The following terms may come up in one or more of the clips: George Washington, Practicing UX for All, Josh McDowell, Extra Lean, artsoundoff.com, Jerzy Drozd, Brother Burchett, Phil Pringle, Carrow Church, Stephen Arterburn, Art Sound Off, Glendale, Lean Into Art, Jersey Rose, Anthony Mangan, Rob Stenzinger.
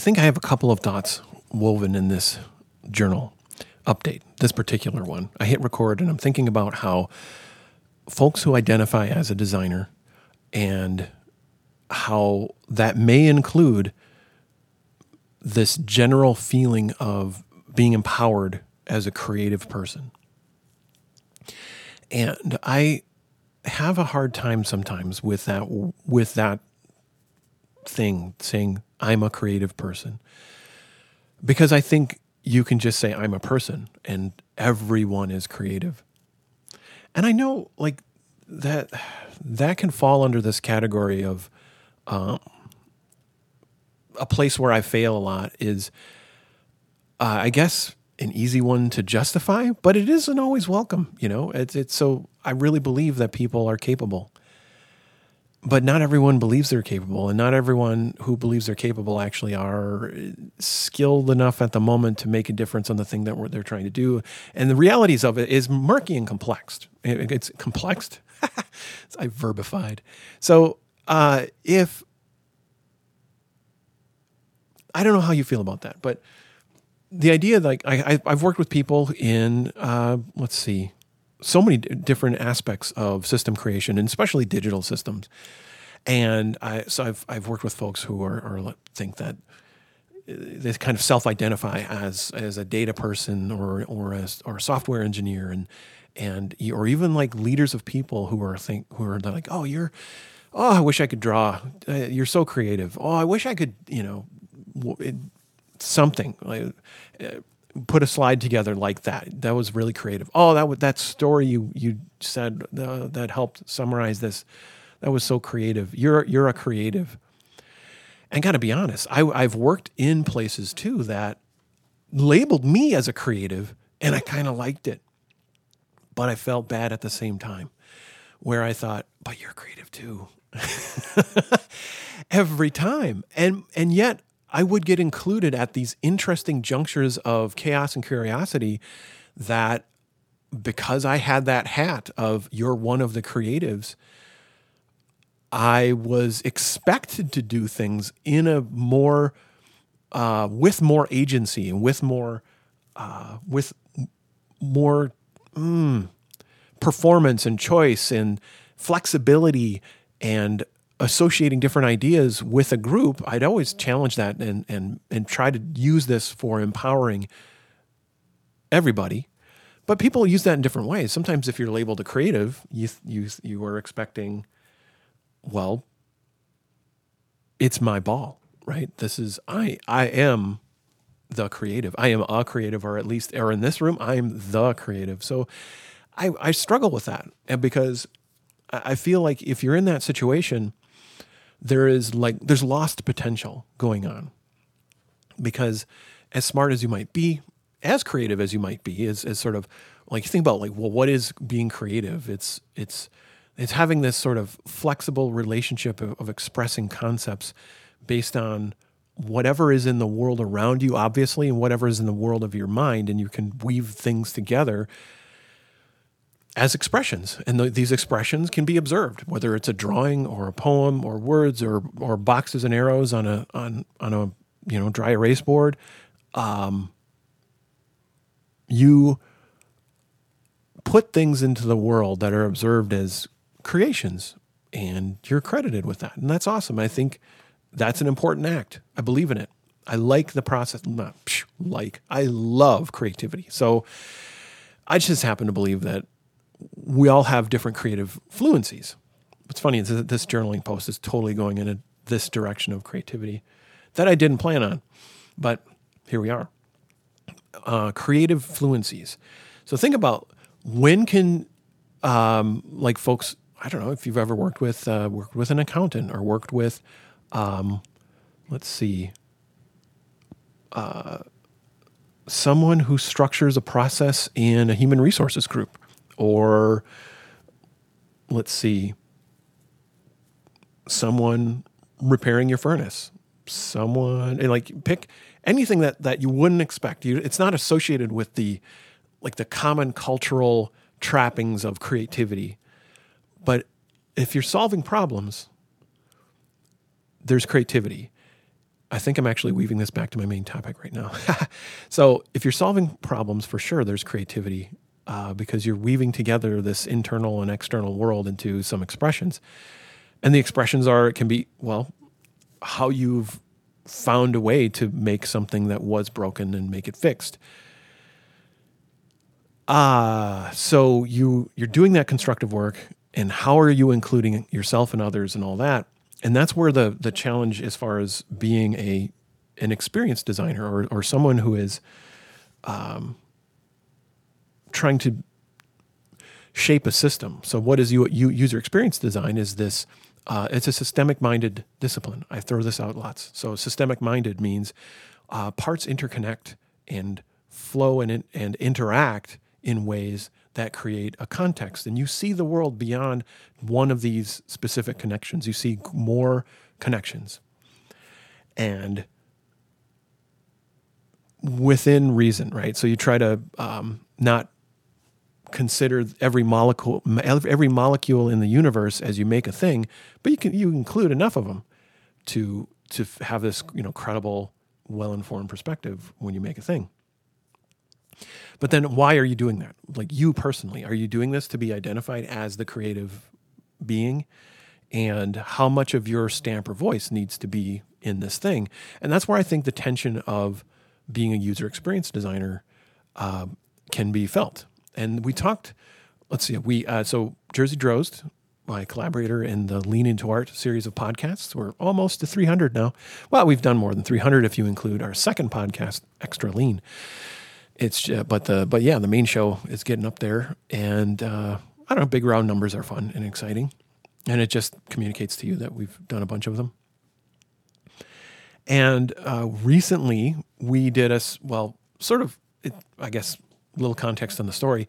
think I have a couple of thoughts woven in this journal update, this particular one. I hit record and I'm thinking about how folks who identify as a designer and how that may include this general feeling of being empowered as a creative person. And I have a hard time sometimes with that thing, saying I'm a creative person. Because I think you can just say I'm a person and everyone is creative. And I know like that can fall under this category of a place where I fail a lot is, I guess, an easy one to justify, but it isn't always welcome. You know, it's so I really believe that people are capable, but not everyone believes they're capable, and not everyone who believes they're capable actually are skilled enough at the moment to make a difference on the thing that they're trying to do. And the realities of it is murky and complex. It's complex. I verbified. So if I don't know how you feel about that, but the idea, like I've worked with people in so many different aspects of system creation, and especially digital systems. And I've worked with folks who are think that they kind of self-identify as a data person or a software engineer, and or even like leaders of people who are like, oh, I wish I could draw. You're so creative. Oh, I wish I could, something like put a slide together like that. That was really creative. Oh, that story you said that helped summarize this. That was so creative. You're a creative. And gotta be honest, I've worked in places too that labeled me as a creative, and I kind of liked it, but I felt bad at the same time, where I thought, but you're creative too. Every time, and yet. I would get included at these interesting junctures of chaos and curiosity that because I had that hat of you're one of the creatives, I was expected to do things in a more, with more agency and with more performance and choice and flexibility and associating different ideas with a group. I'd always challenge that and try to use this for empowering everybody. But people use that in different ways. Sometimes if you're labeled a creative, you are expecting, well, it's my ball, right? This is I am the creative. I am a creative, or in this room, I am the creative. So I struggle with that, and because I feel like if you're in that situation, there's lost potential going on, because as smart as you might be, as creative as you might be, is sort of like, think about like, well, what is being creative? It's having this sort of flexible relationship of expressing concepts based on whatever is in the world around you, obviously, and whatever is in the world of your mind, and you can weave things together as expressions. And these expressions can be observed, whether it's a drawing or a poem or words or boxes and arrows on a dry erase board. You put things into the world that are observed as creations, and you're credited with that, and that's awesome. I think that's an important act. I believe in it. I like the process. I love creativity. So I just happen to believe that we all have different creative fluencies. What's funny is that this journaling post is totally going in this direction of creativity that I didn't plan on, but here we are. Creative fluencies. So think about when can, like folks, I don't know if you've ever worked with an accountant or worked with, someone who structures a process in a human resources group. Or someone repairing your furnace, someone, and like pick anything that you wouldn't expect. It's not associated with the common cultural trappings of creativity. But if you're solving problems, there's creativity. I think I'm actually weaving this back to my main topic right now. So if you're solving problems, for sure there's creativity because you're weaving together this internal and external world into some expressions. And the expressions can be, well, how you've found a way to make something that was broken and make it fixed. So you're doing that constructive work, and how are you including yourself and others and all that? And that's where the challenge as far as being an experienced designer or someone who is trying to shape a system. So what is user experience design is this, it's a systemic-minded discipline. I throw this out lots. So systemic-minded means parts interconnect and flow and interact in ways that create a context. And you see the world beyond one of these specific connections. You see more connections. And within reason, right? So you try to not consider every molecule in the universe as you make a thing, but you include enough of them to have this, credible, well-informed perspective when you make a thing. But then why are you doing that? Like you personally, are you doing this to be identified as the creative being? And how much of your stamp or voice needs to be in this thing? And that's where I think the tension of being a user experience designer can be felt. And we talked, so Jerzy Drozd, my collaborator in the Lean Into Art series of podcasts, we're almost to 300 now. Well, we've done more than 300 if you include our second podcast, Extra Lean. But the main show is getting up there, and I don't know, big round numbers are fun and exciting, and it just communicates to you that we've done a bunch of them. And recently we did a little context on the story.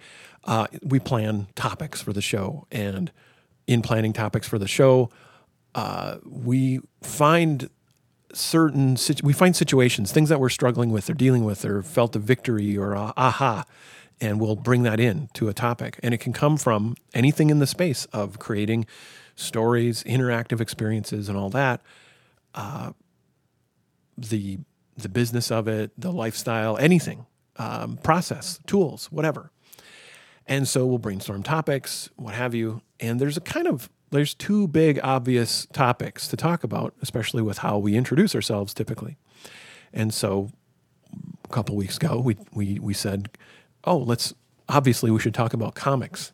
We plan topics for the show, and in planning topics for the show, we find situations, things that we're struggling with or dealing with or felt a victory or aha, and we'll bring that in to a topic. And it can come from anything in the space of creating stories, interactive experiences, and all that. The business of it, the lifestyle, anything, process, tools, whatever. And so we'll brainstorm topics, what have you. And there's two big obvious topics to talk about, especially with how we introduce ourselves typically. And so a couple weeks ago, we said, obviously we should talk about comics.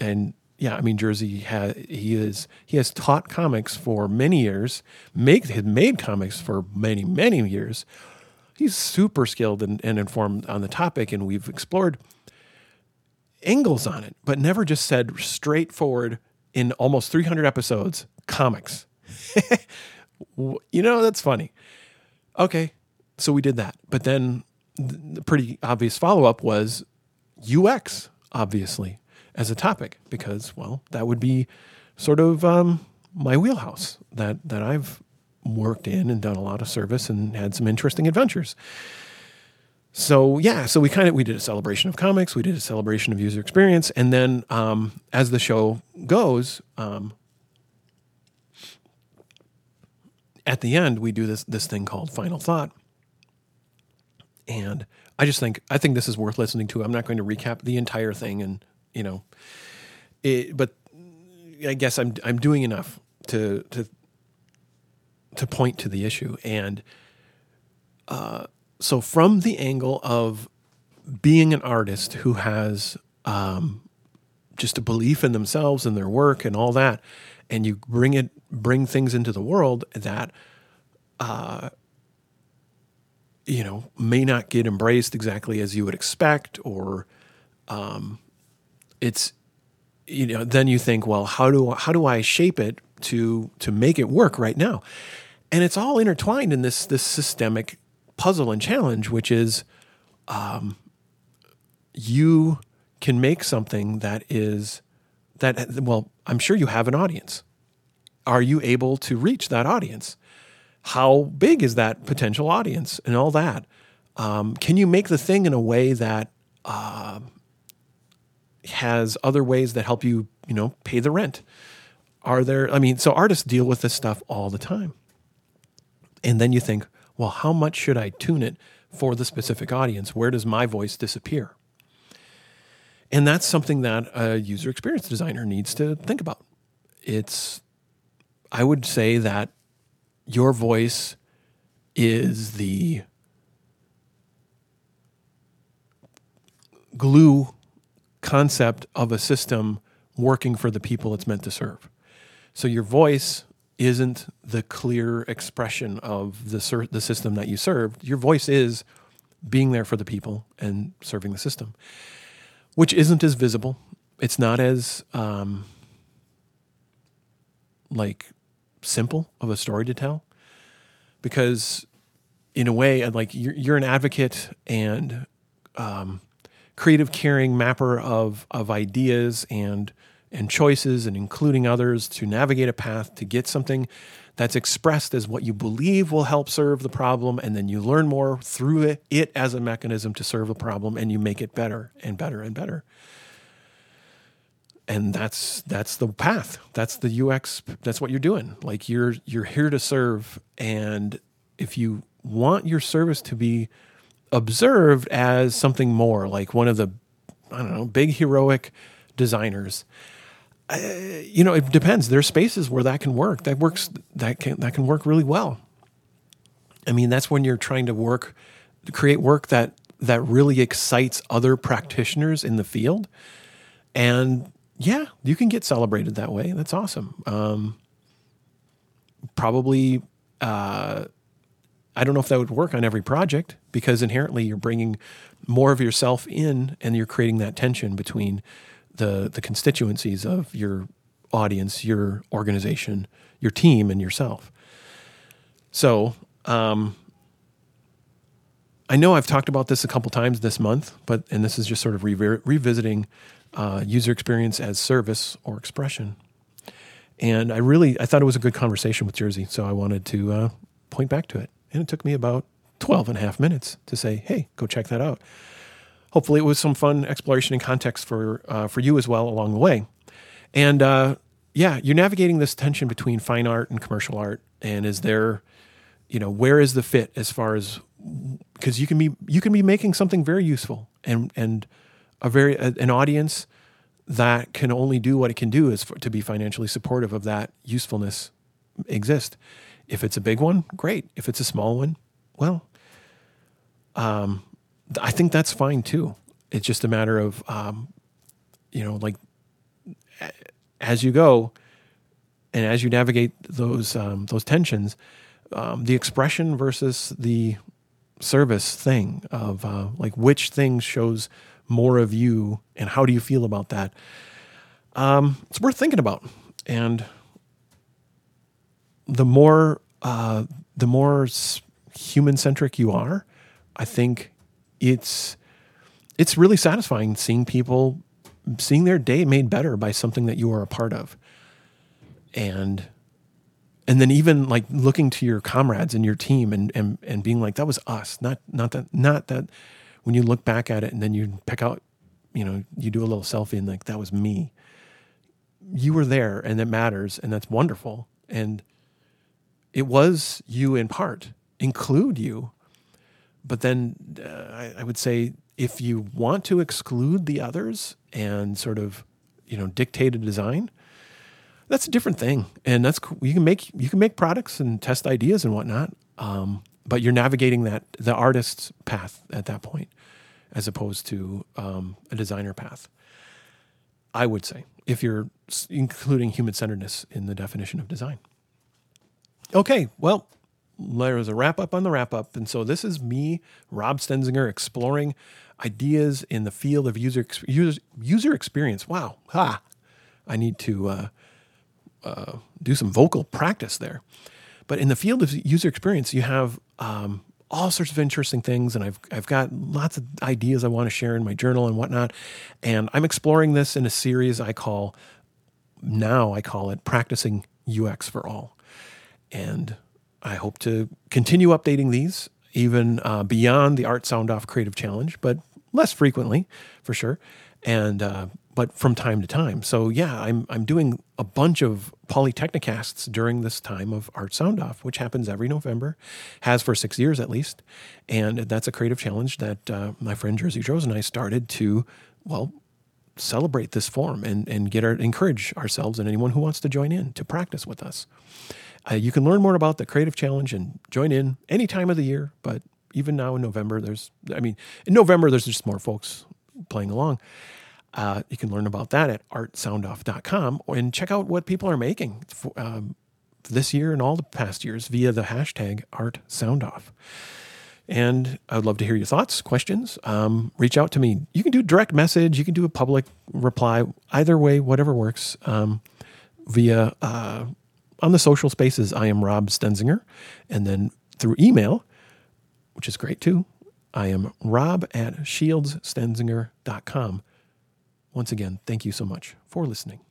And yeah, I mean, Jerzy has taught comics for many years, has made comics for many, many years. He's super skilled and informed on the topic, and we've explored angles on it, but never just said straightforward, in almost 300 episodes, comics. That's funny. Okay, so we did that. But then the pretty obvious follow-up was UX, obviously, as a topic, because, that would be sort of my wheelhouse that I've worked in and done a lot of service and had some interesting adventures. So yeah, so we did a celebration of comics, we did a celebration of user experience, and then as the show goes, at the end we do this thing called Final Thought, and I think this is worth listening to. I'm not going to recap the entire thing, and but I guess I'm doing enough to point to the issue. And so from the angle of being an artist who has just a belief in themselves and their work and all that, and you bring things into the world that may not get embraced exactly as you would expect, or then you think, how do I shape it to make it work right now? And it's all intertwined in this systemic puzzle and challenge, which is you can make something that I'm sure you have an audience. Are you able to reach that audience? How big is that potential audience and all that? Can you make the thing in a way that has other ways that help you, pay the rent? So artists deal with this stuff all the time. And then you think, well, how much should I tune it for the specific audience? Where does my voice disappear? And that's something that a user experience designer needs to think about. I would say that your voice is the glue concept of a system working for the people it's meant to serve. So your voice isn't the clear expression of the system that you served. Your voice is being there for the people and serving the system, which isn't as visible. It's not as simple of a story to tell, because in a way, like, you're an advocate and creative, caring mapper of ideas and choices, and including others to navigate a path to get something that's expressed as what you believe will help serve the problem, and then you learn more through it as a mechanism to serve the problem, and you make it better and better and better. And that's the path. That's the UX. That's what you're doing. Like, you're here to serve, and if you want your service to be observed as something more, like one of the, big heroic designers. It depends. There are spaces where that can work. That can work really well. I mean, that's when you're trying to create work that really excites other practitioners in the field. And yeah, you can get celebrated that way. That's awesome. I don't know if that would work on every project, because inherently you're bringing more of yourself in, and you're creating that tension between the constituencies of your audience, your organization, your team, and yourself. So I know I've talked about this a couple times this month, and this is just sort of revisiting user experience as service or expression. And I thought it was a good conversation with Jersey, so I wanted to point back to it. And it took me about 12 and a half minutes to say, hey, go check that out. Hopefully it was some fun exploration and context for you as well along the way. And you're navigating this tension between fine art and commercial art. And is there, where is the fit as far as, because you can be making something very useful and an audience that can only do what it can do to be financially supportive of that usefulness exist. If it's a big one, great. If it's a small one, well, I think that's fine too. It's just a matter of, as you go and as you navigate those tensions, the expression versus the service thing of which thing shows more of you, and how do you feel about that? It's worth thinking about, and the more human-centric you are, I think it's really satisfying seeing people, seeing their day made better by something that you are a part of. And then even like looking to your comrades and your team and being like, that was us, not that when you look back at it and then you pick out, you do a little selfie and like, that was me. You were there and it matters, and that's wonderful. And it was you in part, include you. But then I would say, if you want to exclude the others and sort of, dictate a design, that's a different thing. And that's you can make products and test ideas and whatnot. But you're navigating the artist's path at that point, as opposed to a designer path. I would say, if you're including human-centeredness in the definition of design. Okay, well, there was a wrap-up on the wrap-up. And so this is me, Rob Stenzinger, exploring ideas in the field of user experience. Wow. I need to do some vocal practice there. But in the field of user experience, you have all sorts of interesting things. And I've got lots of ideas I want to share in my journal and whatnot. And I'm exploring this in a series I call it Practicing UX for All. And I hope to continue updating these even beyond the Art Sound Off Creative Challenge, but less frequently for sure. And but from time to time. So yeah, I'm doing a bunch of Polytechnicasts during this time of Art Sound Off, which happens every November, has for 6 years at least. And that's a creative challenge that my friend Jersey Rose and I started to, well, celebrate this form and encourage ourselves and anyone who wants to join in to practice with us. You can learn more about the creative challenge and join in any time of the year, but even now in November, there's just more folks playing along. You can learn about that at artsoundoff.com and check out what people are making for, this year and all the past years via the hashtag #ArtSoundOff. And I would love to hear your thoughts, questions. Reach out to me. You can do direct message. You can do a public reply. Either way, whatever works. On the social spaces, I am Rob Stenzinger. And then through email, which is great too, I am rob@shieldsstenzinger.com. Once again, thank you so much for listening.